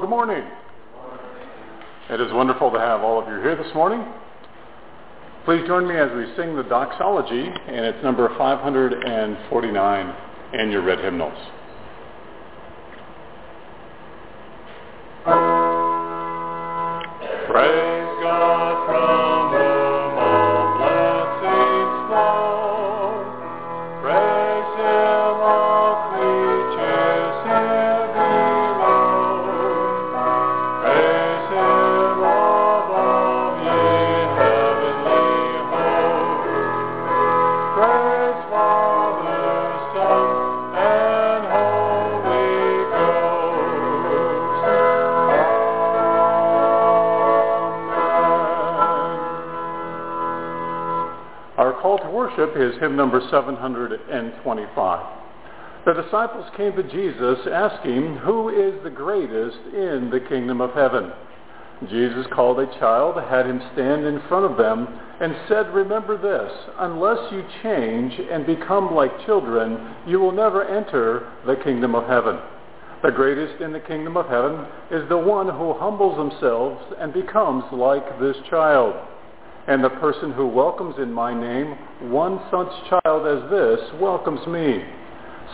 Well, good morning. It is wonderful to have all of you here this morning. Please join me as we sing the doxology, and it's number 549 in your red hymnals. Praise God from is hymn number 725. The disciples came to Jesus asking, "Who is the greatest in the kingdom of heaven?" Jesus called a child, had him stand in front of them, and said, "Remember this, unless you change and become like children, you will never enter the kingdom of heaven. The greatest in the kingdom of heaven is the one who humbles themselves and becomes like this child. And the person who welcomes in my name one such child as this welcomes me."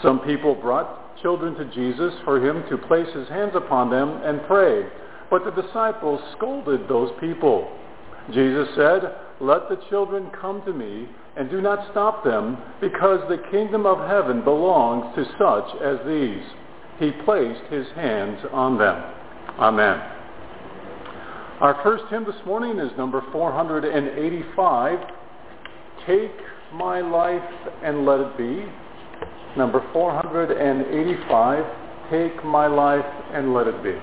Some people brought children to Jesus for him to place his hands upon them and pray, but the disciples scolded those people. Jesus said, "Let the children come to me and do not stop them, because the kingdom of heaven belongs to such as these." He placed his hands on them. Amen. Our first hymn this morning is number 485, "Take My Life and Let It Be." Number 485, "Take My Life and Let It Be."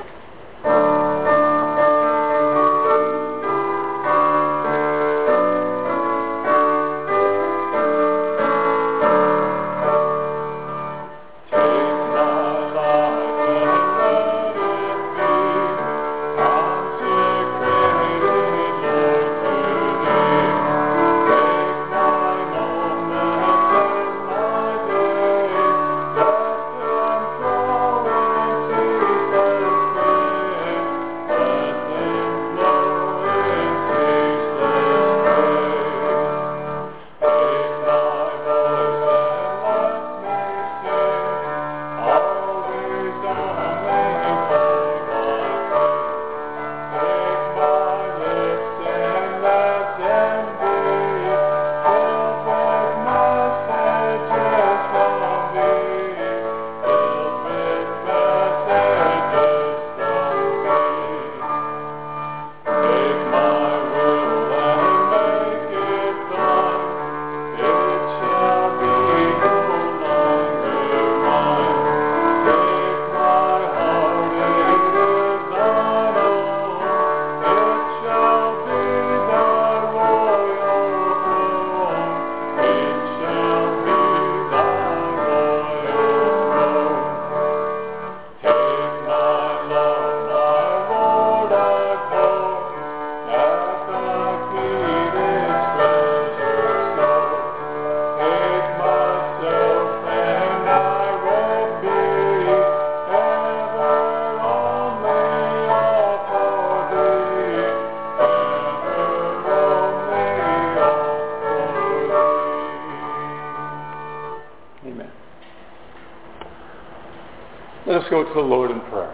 Let's go to the Lord in prayer.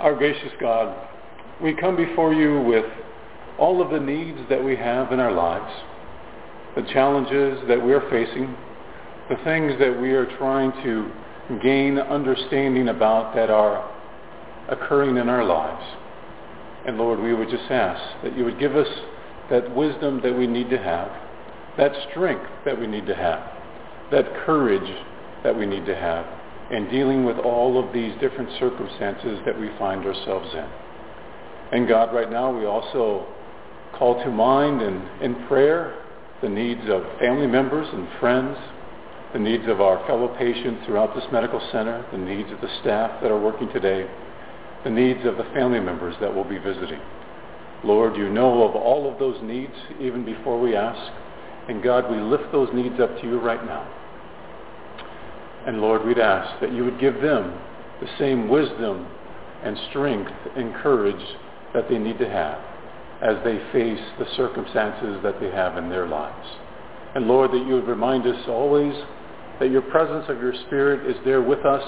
Our gracious God, we come before you with all of the needs that we have in our lives, the challenges that we are facing, the things that we are trying to gain understanding about that are occurring in our lives. And Lord, we would just ask that you would give us that wisdom that we need to have, that strength that we need to have, that courage that we need to have, and dealing with all of these different circumstances that we find ourselves in. And God, right now we also call to mind in prayer the needs of family members and friends, the needs of our fellow patients throughout this medical center, the needs of the staff that are working today, the needs of the family members that will be visiting. Lord, you know of all of those needs even before we ask. And God, we lift those needs up to you right now. And Lord, we'd ask that you would give them the same wisdom and strength and courage that they need to have as they face the circumstances that they have in their lives. And Lord, that you would remind us always that your presence of your Spirit is there with us.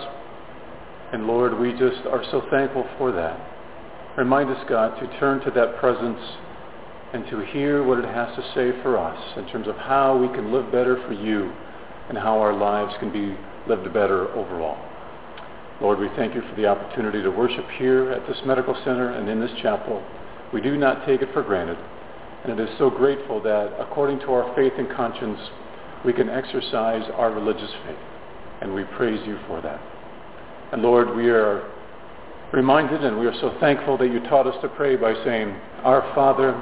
And Lord, we just are so thankful for that. Remind us, God, to turn to that presence and to hear what it has to say for us in terms of how we can live better for you and how our lives can be lived better overall. Lord, we thank you for the opportunity to worship here at this medical center and in this chapel. We do not take it for granted, and it is so grateful that according to our faith and conscience, we can exercise our religious faith, and we praise you for that. And Lord, we are reminded and we are so thankful that you taught us to pray by saying, Our Father,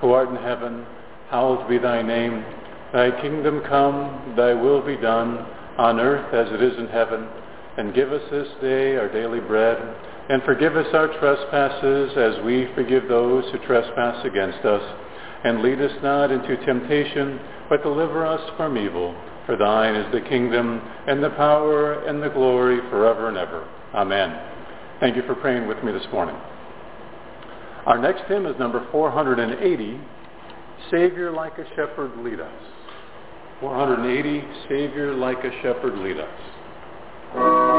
who art in heaven, hallowed be thy name. Thy kingdom come, thy will be done, on earth as it is in heaven. And give us this day our daily bread, and forgive us our trespasses as we forgive those who trespass against us. And lead us not into temptation, but deliver us from evil. For thine is the kingdom, and the power, and the glory, forever and ever. Amen. Thank you for praying with me this morning. Our next hymn is number 480, Savior Like a Shepherd Lead Us. 480, Savior Like a Shepherd Lead Us.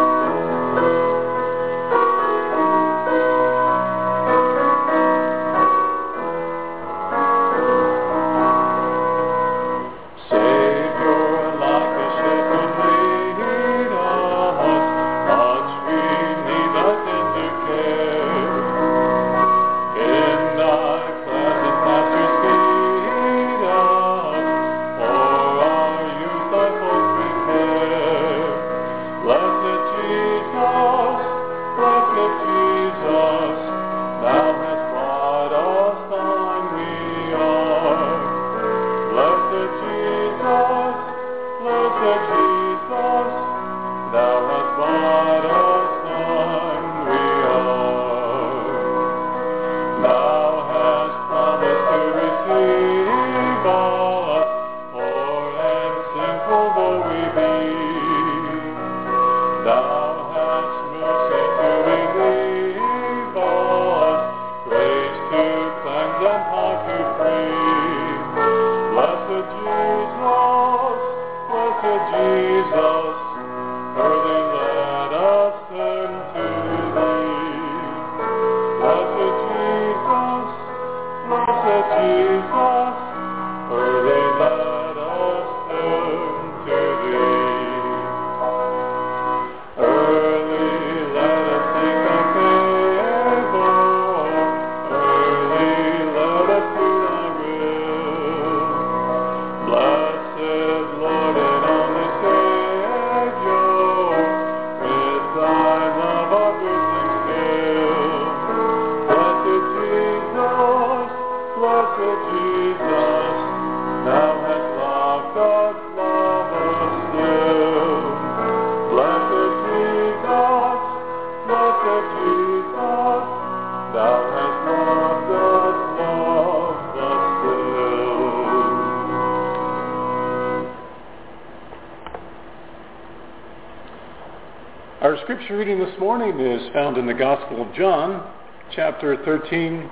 Our scripture reading this morning is found in the Gospel of John, chapter 13,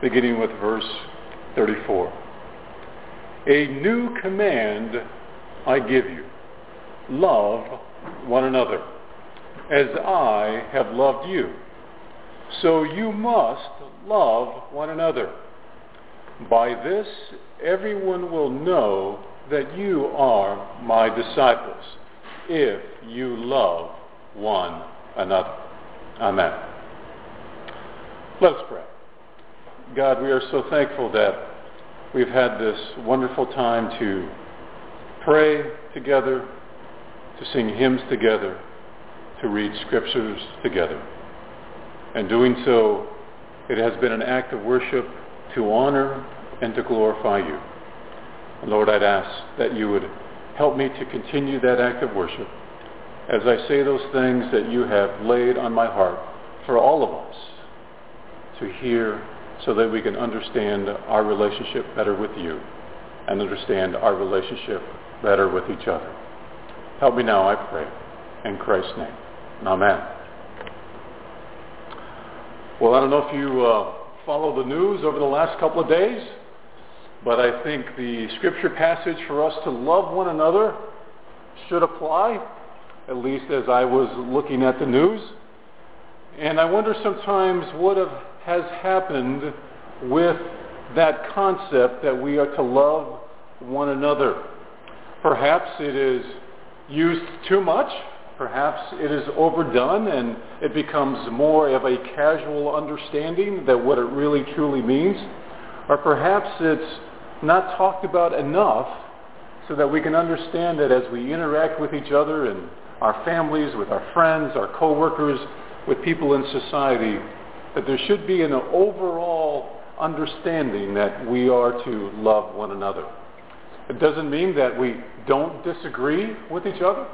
beginning with verse 34. A new command I give you, love one another, as I have loved you. So you must love one another. By this, everyone will know that you are my disciples, if you love one another. Amen. Let's pray. God, we are so thankful that we've had this wonderful time to pray together, to sing hymns together, to read scriptures together. And doing so, it has been an act of worship to honor and to glorify you. Lord, I'd ask that you would help me to continue that act of worship as I say those things that you have laid on my heart for all of us to hear, so that we can understand our relationship better with you and understand our relationship better with each other. Help me now, I pray, in Christ's name. Amen. Well, I don't know if you follow the news over the last couple of days, but I think the scripture passage for us to love one another should apply, at least as I was looking at the news. And I wonder sometimes what has happened with that concept that we are to love one another. Perhaps it is used too much. Perhaps it is overdone and it becomes more of a casual understanding than what it really truly means. Or perhaps it's not talked about enough so that we can understand that as we interact with each other and our families, with our friends, our coworkers, with people in society, that there should be an overall understanding that we are to love one another. It doesn't mean that we don't disagree with each other.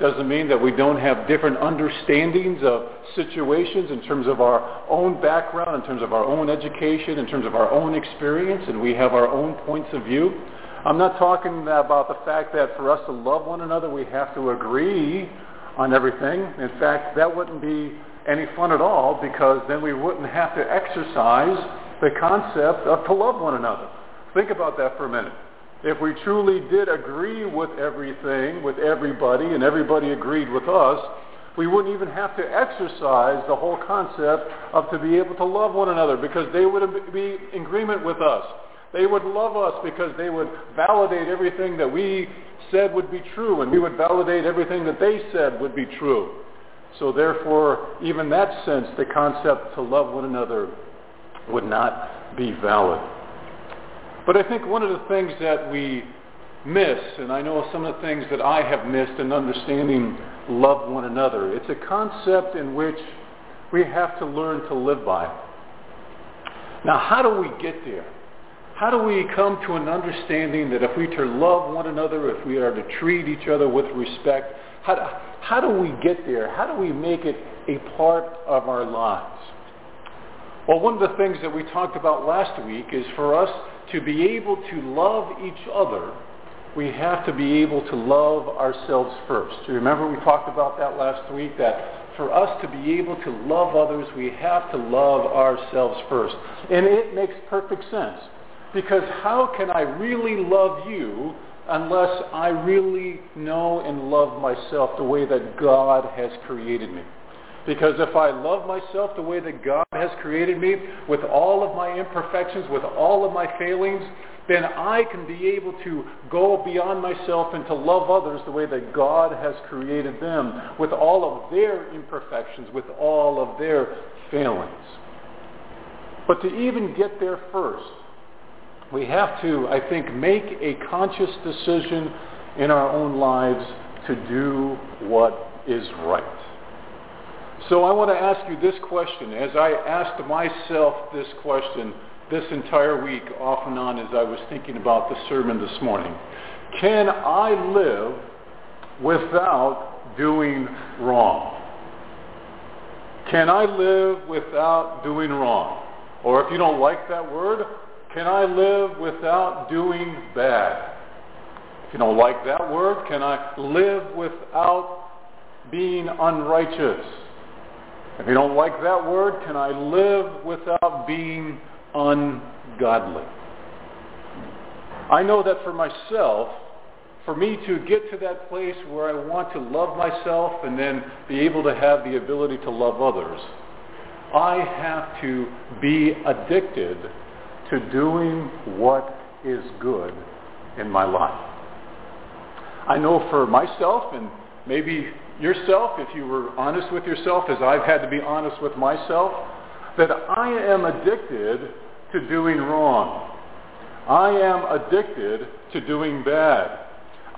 Doesn't mean that we don't have different understandings of situations in terms of our own background, in terms of our own education, in terms of our own experience, and we have our own points of view. I'm not talking about the fact that for us to love one another, we have to agree on everything. In fact, that wouldn't be any fun at all, because then we wouldn't have to exercise the concept of to love one another. Think about that for a minute. If we truly did agree with everything, with everybody, and everybody agreed with us, we wouldn't even have to exercise the whole concept of to be able to love one another, because they would be in agreement with us. They would love us because they would validate everything that we said would be true, and we would validate everything that they said would be true. So therefore, even in that sense, the concept to love one another would not be valid. But I think one of the things that we miss, and I know some of the things that I have missed in understanding love one another, it's a concept in which we have to learn to live by. Now, how do we get there? How do we come to an understanding that if we are to love one another, if we are to treat each other with respect, how do we get there? How do we make it a part of our lives? Well, one of the things that we talked about last week is for us to be able to love each other, we have to be able to love ourselves first. You remember we talked about that last week, that for us to be able to love others, we have to love ourselves first. And it makes perfect sense, because how can I really love you unless I really know and love myself the way that God has created me? Because if I love myself the way that God has created me, with all of my imperfections, with all of my failings, then I can be able to go beyond myself and to love others the way that God has created them, with all of their imperfections, with all of their failings. But to even get there first, we have to, I think, make a conscious decision in our own lives to do what is right. So I want to ask you this question, as I asked myself this question this entire week, off and on, as I was thinking about the sermon this morning. Can I live without doing wrong? Can I live without doing wrong? Or if you don't like that word, can I live without doing bad? If you don't like that word, can I live without being unrighteous? If you don't like that word, can I live without being ungodly? I know that for myself, for me to get to that place where I want to love myself and then be able to have the ability to love others, I have to be addicted to doing what is good in my life. I know for myself, and maybe yourself, if you were honest with yourself, as I've had to be honest with myself, that I am addicted to doing wrong. I am addicted to doing bad.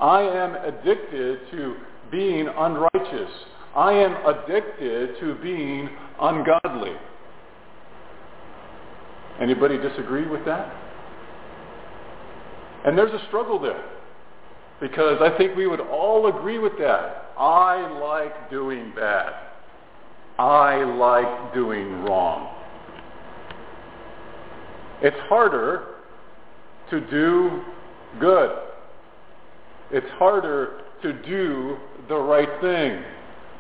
I am addicted to being unrighteous. I am addicted to being ungodly. Anybody disagree with that? And there's a struggle there, because I think we would all agree with that. I like doing bad. I like doing wrong. It's harder to do good. It's harder to do the right thing.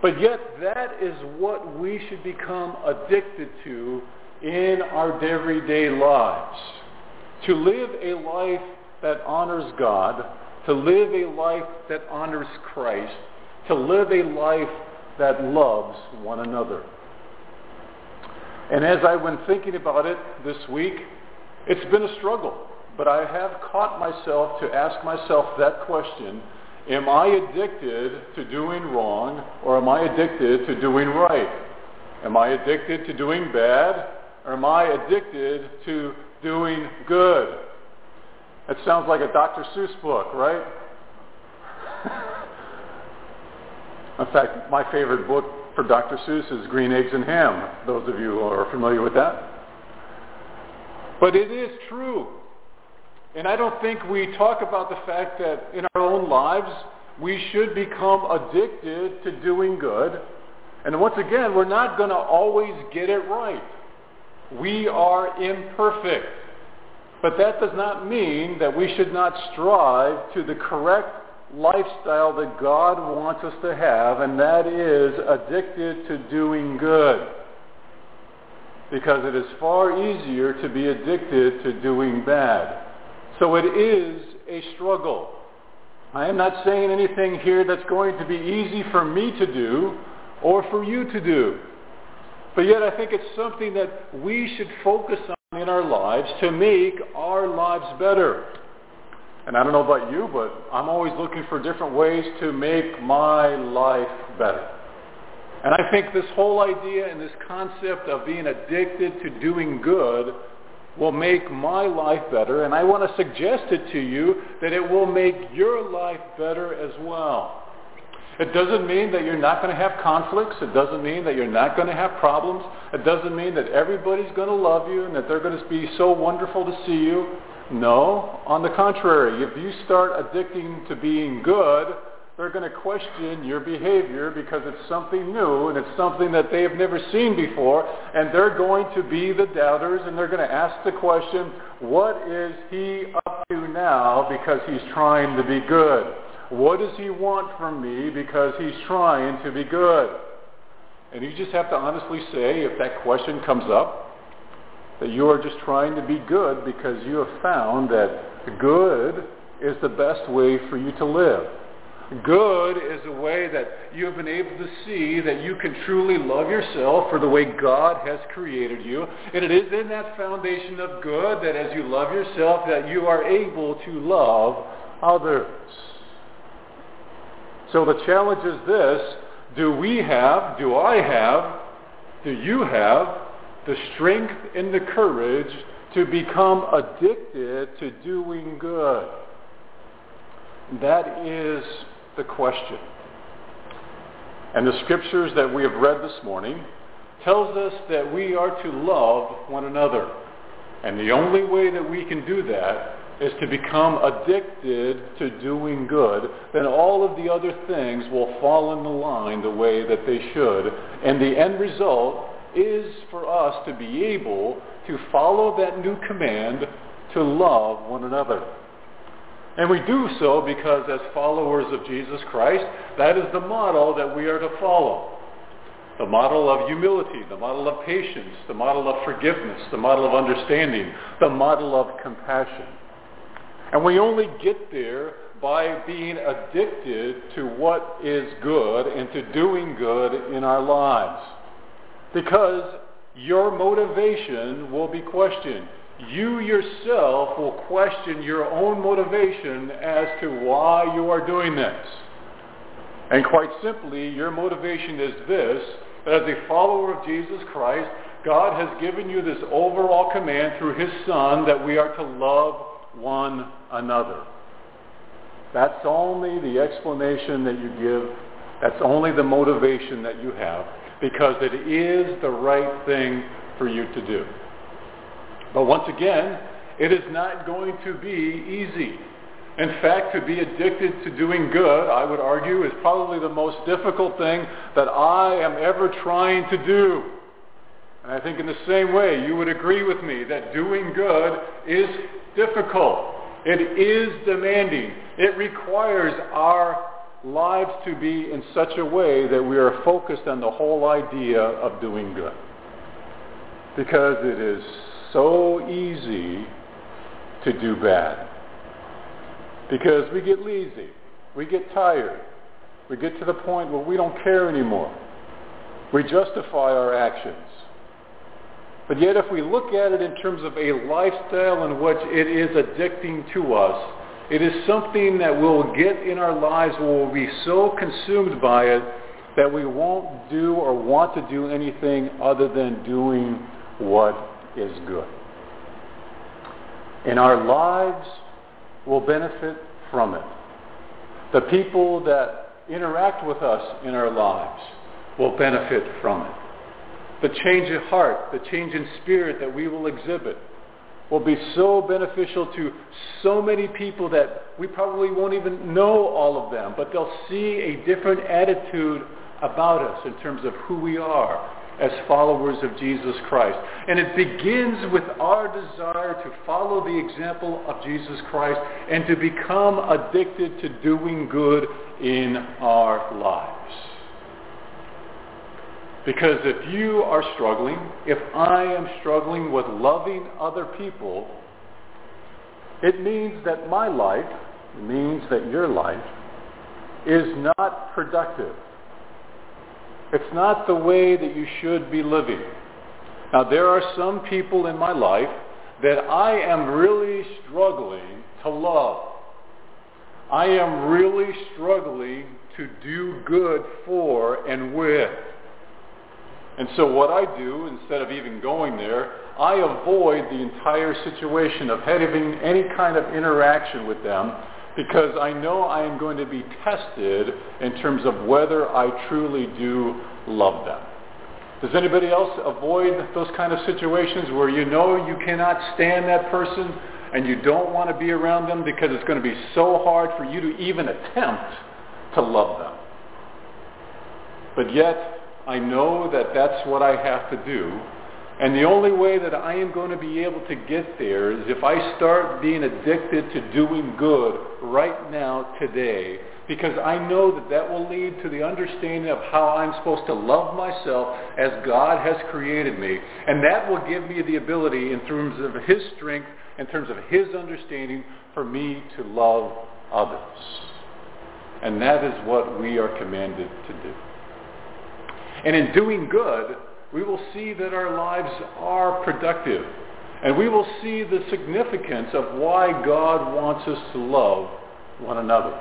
But yet that is what we should become addicted to in our everyday lives. To live a life that honors God, to live a life that honors Christ, to live a life that loves one another. And as I've been thinking about it this week, it's been a struggle, but I have caught myself to ask myself that question, am I addicted to doing wrong, or am I addicted to doing right? Am I addicted to doing bad, or am I addicted to doing good? That sounds like a Dr. Seuss book, right? In fact, my favorite book for Dr. Seuss is Green Eggs and Ham, those of you who are familiar with that. But it is true. And I don't think we talk about the fact that in our own lives, we should become addicted to doing good. And once again, we're not going to always get it right. We are imperfect. But that does not mean that we should not strive to the correct lifestyle that God wants us to have, and that is addicted to doing good. Because it is far easier to be addicted to doing bad. So it is a struggle. I am not saying anything here that's going to be easy for me to do or for you to do. But yet I think it's something that we should focus on in our lives to make our lives better. And I don't know about you, but I'm always looking for different ways to make my life better. And I think this whole idea and this concept of being addicted to doing good will make my life better. And I want to suggest it to you that it will make your life better as well. It doesn't mean that you're not going to have conflicts. It doesn't mean that you're not going to have problems. It doesn't mean that everybody's going to love you and that they're going to be so wonderful to see you. No, on the contrary, if you start addicting to being good, they're going to question your behavior because it's something new and it's something that they have never seen before, and they're going to be the doubters, and they're going to ask the question, what is he up to now because he's trying to be good? What does he want from me because he's trying to be good? And you just have to honestly say, if that question comes up, that you are just trying to be good because you have found that good is the best way for you to live. Good is a way that you have been able to see that you can truly love yourself for the way God has created you. And it is in that foundation of good that as you love yourself, that you are able to love others. So the challenge is this, do I have, do you have the strength and the courage to become addicted to doing good? That is the question. And the scriptures that we have read this morning tells us that we are to love one another. And the only way that we can do that is to become addicted to doing good. Then all of the other things will fall in the line the way that they should. And the end result is for us to be able to follow that new command to love one another. And we do so because as followers of Jesus Christ, that is the model that we are to follow. The model of humility, the model of patience, the model of forgiveness, the model of understanding, the model of compassion. And we only get there by being addicted to what is good and to doing good in our lives. Because your motivation will be questioned. You yourself will question your own motivation as to why you are doing this. And quite simply, your motivation is this, that as a follower of Jesus Christ, God has given you this overall command through his Son that we are to love one another. That's only the explanation that you give. That's only the motivation that you have, because it is the right thing for you to do. But once again, it is not going to be easy. In fact, to be addicted to doing good, I would argue, is probably the most difficult thing that I am ever trying to do. And I think in the same way, you would agree with me that doing good is difficult. It is demanding. It requires our lives to be in such a way that we are focused on the whole idea of doing good. Because it is so easy to do bad. Because we get lazy, we get tired, we get to the point where we don't care anymore. We justify our actions. But yet if we look at it in terms of a lifestyle in which it is addicting to us, it is something that we'll get in our lives where we'll be so consumed by it that we won't do or want to do anything other than doing what is good. And our lives will benefit from it. The people that interact with us in our lives will benefit from it. The change of heart, the change in spirit that we will exhibit will be so beneficial to so many people that we probably won't even know all of them, but they'll see a different attitude about us in terms of who we are as followers of Jesus Christ. And it begins with our desire to follow the example of Jesus Christ and to become addicted to doing good in our lives. Because if you are struggling, if I am struggling with loving other people, it means that my life, it means that your life, is not productive. It's not the way that you should be living. Now, there are some people in my life that I am really struggling to love. I am really struggling to do good for and with. And so what I do, instead of even going there, I avoid the entire situation of having any kind of interaction with them because I know I am going to be tested in terms of whether I truly do love them. Does anybody else avoid those kind of situations where you know you cannot stand that person and you don't want to be around them because it's going to be so hard for you to even attempt to love them? But yet, I know that that's what I have to do, and the only way that I am going to be able to get there is if I start being addicted to doing good right now, today, because I know that that will lead to the understanding of how I'm supposed to love myself as God has created me, and that will give me the ability in terms of His strength, in terms of His understanding, for me to love others. And that is what we are commanded to do. And in doing good, we will see that our lives are productive. And we will see the significance of why God wants us to love one another.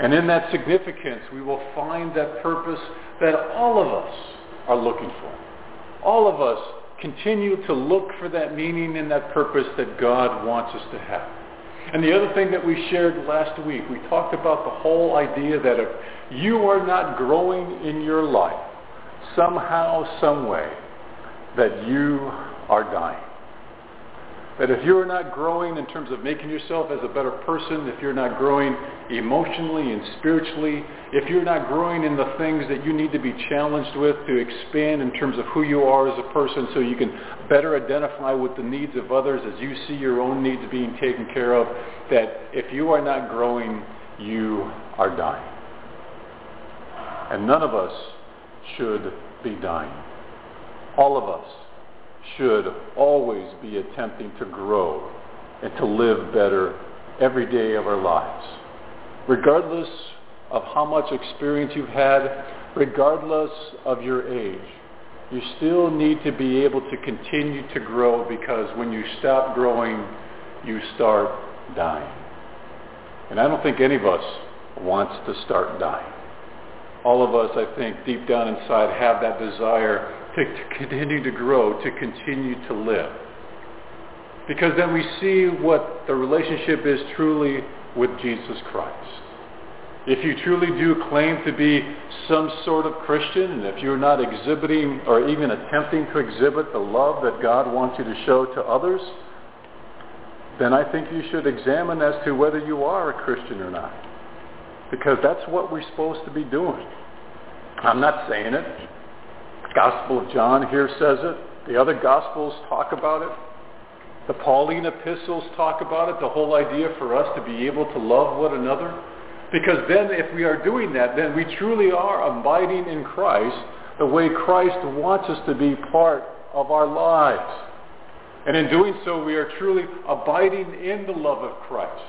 And in that significance, we will find that purpose that all of us are looking for. All of us continue to look for that meaning and that purpose that God wants us to have. And the other thing that we shared last week, we talked about the whole idea that if you are not growing in your life, somehow, some way, that you are dying. That if you are not growing in terms of making yourself as a better person, if you're not growing emotionally and spiritually, if you're not growing in the things that you need to be challenged with to expand in terms of who you are as a person so you can better identify with the needs of others as you see your own needs being taken care of, that if you are not growing, you are dying. And none of us should be dying. All of us should always be attempting to grow and to live better every day of our lives. Regardless of how much experience you've had, regardless of your age, you still need to be able to continue to grow because when you stop growing, you start dying. And I don't think any of us wants to start dying. All of us, I think, deep down inside have that desire to continue to grow, to continue to live. Because then we see what the relationship is truly with Jesus Christ. If you truly do claim to be some sort of Christian, and if you're not exhibiting or even attempting to exhibit the love that God wants you to show to others, then I think you should examine as to whether you are a Christian or not. Because that's what we're supposed to be doing. I'm not saying it. Gospel of John here says it. The other Gospels talk about it. The Pauline epistles talk about it. The whole idea for us to be able to love one another. Because then if we are doing that, then we truly are abiding in Christ the way Christ wants us to be part of our lives. And in doing so, we are truly abiding in the love of Christ.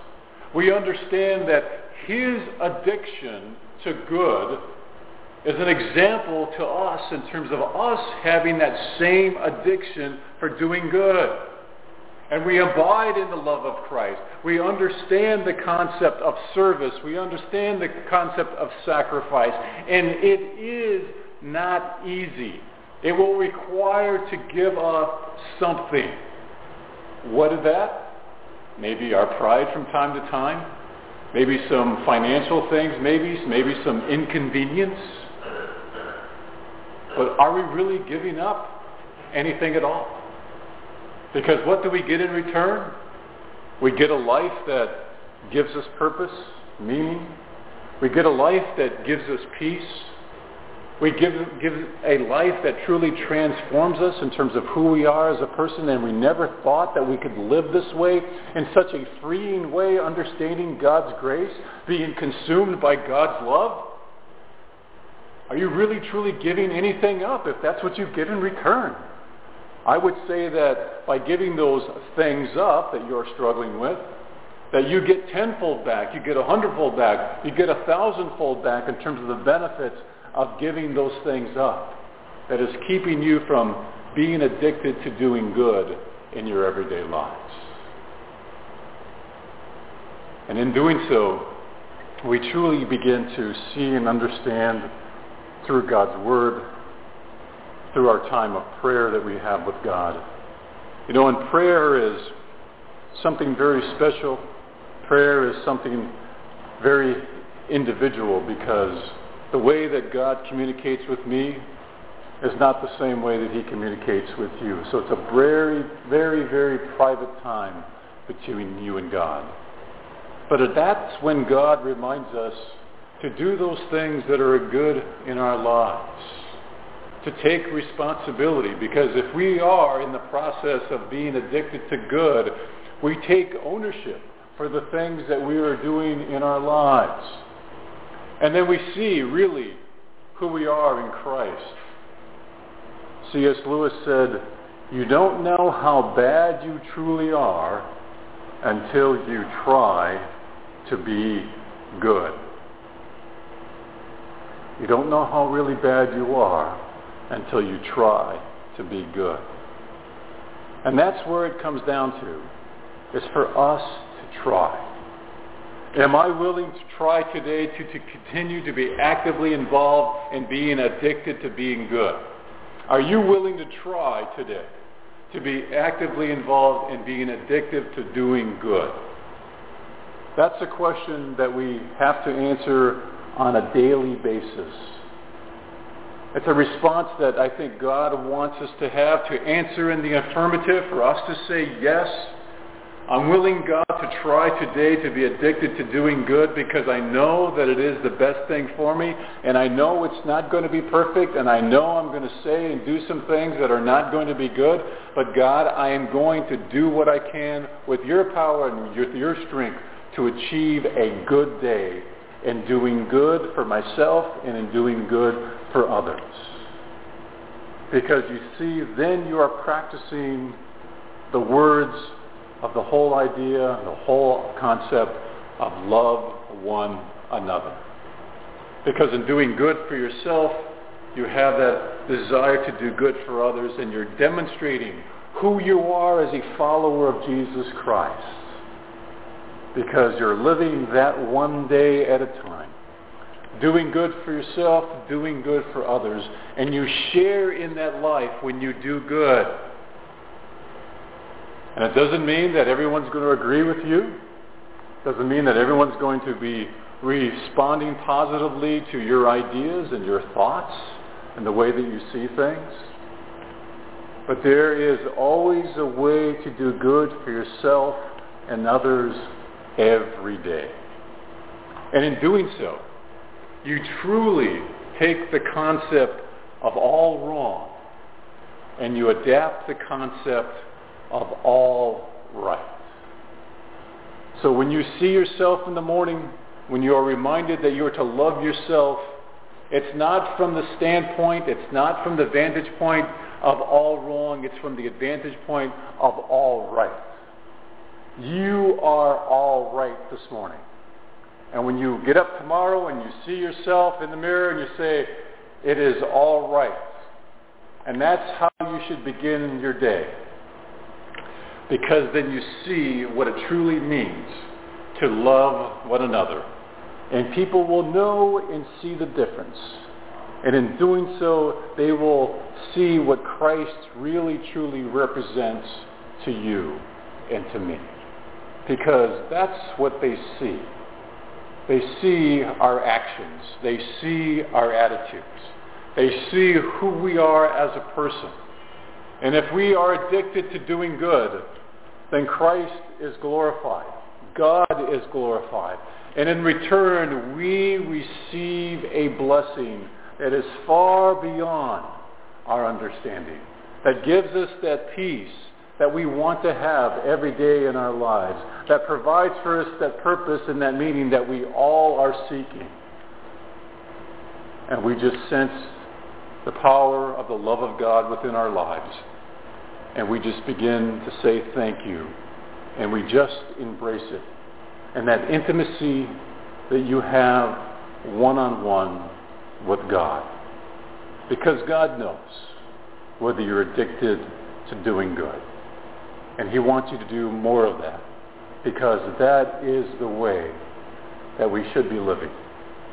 We understand that his addiction to good is an example to us in terms of us having that same addiction for doing good. And we abide in the love of Christ. We understand the concept of service. We understand the concept of sacrifice. And it is not easy. It will require to give up something. What is that? Maybe our pride from time to time. Maybe some financial things. Maybe some inconvenience. But are we really giving up anything at all? Because what do we get in return? We get a life that gives us purpose, meaning. We get a life that gives us peace. We give a life that truly transforms us in terms of who we are as a person, and we never thought that we could live this way in such a freeing way, understanding God's grace, being consumed by God's love. Are you really truly giving anything up if that's what you give in return? I would say that by giving those things up that you're struggling with, that you get 10-fold back, you get 100-fold back, you get 1,000-fold back in terms of the benefits of giving those things up that is keeping you from being addicted to doing good in your everyday lives. And in doing so, we truly begin to see and understand through God's Word, through our time of prayer that we have with God. You know, and prayer is something very special. Prayer is something very individual, because the way that God communicates with me is not the same way that he communicates with you. So it's a very, very, very private time between you and God. But that's when God reminds us to do those things that are good in our lives, to take responsibility, because if we are in the process of being addicted to good, we take ownership for the things that we are doing in our lives. And then we see really who we are in Christ. C.S. Lewis said, "You don't know how bad you truly are until you try to be good." You don't know how really bad you are until you try to be good. And that's where it comes down to, is for us to try. Am I willing to try today to continue to be actively involved in being addicted to being good? Are you willing to try today to be actively involved in being addicted to doing good? That's a question that we have to answer on a daily basis. It's a response that I think God wants us to have, to answer in the affirmative, for us to say, yes, I'm willing, God, to try today to be addicted to doing good, because I know that it is the best thing for me, and I know it's not going to be perfect, and I know I'm going to say and do some things that are not going to be good, but God, I am going to do what I can with your power and with your strength to achieve a good day in doing good for myself and in doing good for others. Because you see, then you are practicing the words of the whole idea, the whole concept of love one another. Because in doing good for yourself, you have that desire to do good for others, and you're demonstrating who you are as a follower of Jesus Christ. Because you're living that one day at a time, doing good for yourself, doing good for others, and you share in that life when you do good. And it doesn't mean that everyone's going to agree with you. It doesn't mean that everyone's going to be responding positively to your ideas and your thoughts and the way that you see things. But there is always a way to do good for yourself and others every day. And in doing so, you truly take the concept of all wrong and you adapt the concept of all right. So when you see yourself in the morning, when you are reminded that you are to love yourself, it's not from the standpoint, it's not from the vantage point of all wrong, it's from the vantage point of all right. You are all right this morning. And when you get up tomorrow and you see yourself in the mirror and you say, it is all right. And that's how you should begin your day. Because then you see what it truly means to love one another. And people will know and see the difference. And in doing so, they will see what Christ really truly represents to you and to me. Because that's what they see. They see our actions. They see our attitudes. They see who we are as a person. And if we are addicted to doing good, then Christ is glorified. God is glorified. And in return, we receive a blessing that is far beyond our understanding, that gives us that peace that we want to have every day in our lives, that provides for us that purpose and that meaning that we all are seeking. And we just sense the power of the love of God within our lives. And we just begin to say thank you. And we just embrace it. And that intimacy that you have one-on-one with God. Because God knows whether you're addicted to doing good. And he wants you to do more of that, because that is the way that we should be living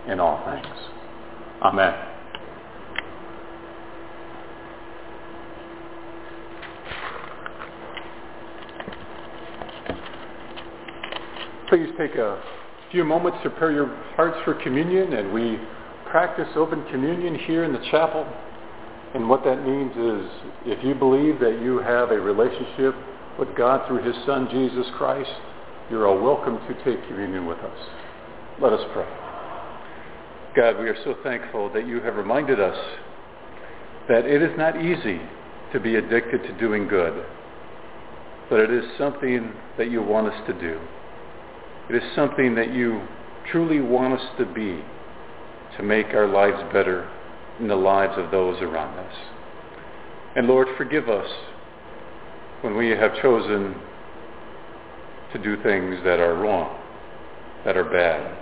in all things. Amen. Please take a few moments to prepare your hearts for communion, and we practice open communion here in the chapel. And what that means is, if you believe that you have a relationship with God through his Son, Jesus Christ, you are welcome to take communion with us. Let us pray. God, we are so thankful that you have reminded us that it is not easy to be addicted to doing good, but it is something that you want us to do. It is something that you truly want us to be, to make our lives better in the lives of those around us. And Lord, forgive us when we have chosen to do things that are wrong, that are bad,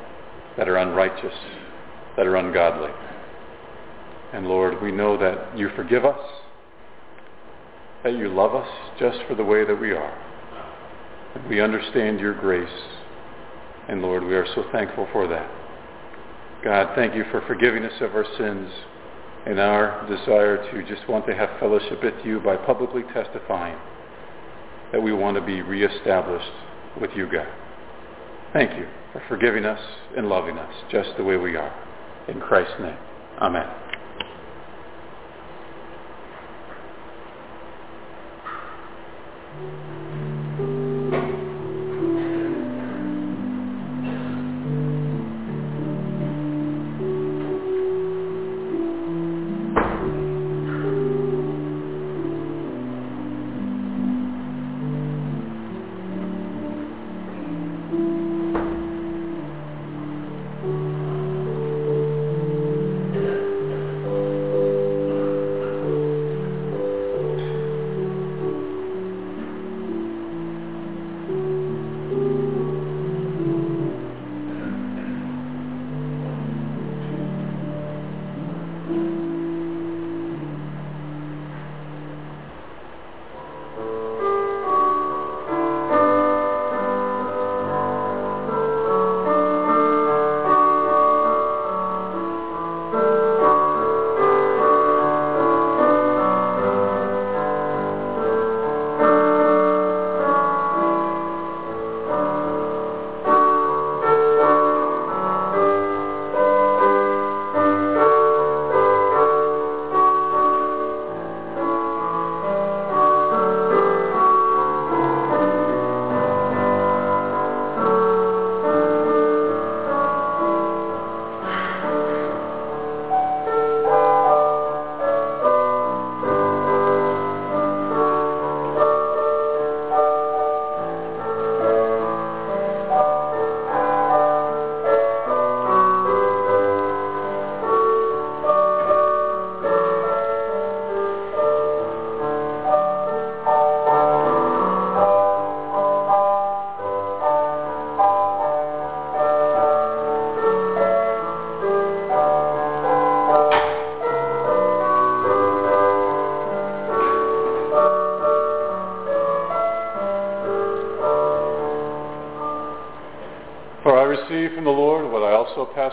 that are unrighteous, that are ungodly. And Lord, we know that you forgive us, that you love us just for the way that we are. And we understand your grace. And Lord, we are so thankful for that. God, thank you for forgiving us of our sins and our desire to just want to have fellowship with you by publicly testifying that we want to be reestablished with you, God. Thank you for forgiving us and loving us just the way we are. In Christ's name, amen. For I received from the Lord what I also pass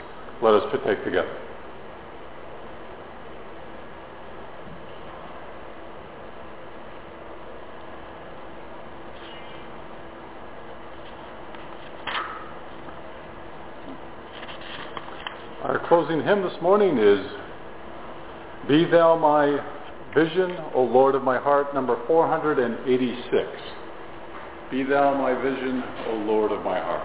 Let us partake together. Our closing hymn this morning is "Be Thou My Vision, O Lord of My Heart," number 486. Be Thou My Vision, O Lord of My Heart.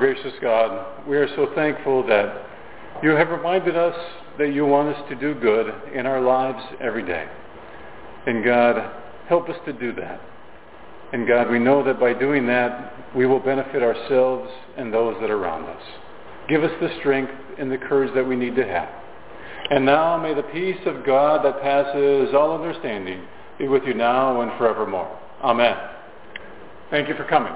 Gracious God, we are so thankful that you have reminded us that you want us to do good in our lives every day. And God, help us to do that. And God, we know that by doing that, we will benefit ourselves and those that are around us. Give us the strength and the courage that we need to have. And now may the peace of God that passes all understanding be with you now and forevermore. Amen. Thank you for coming.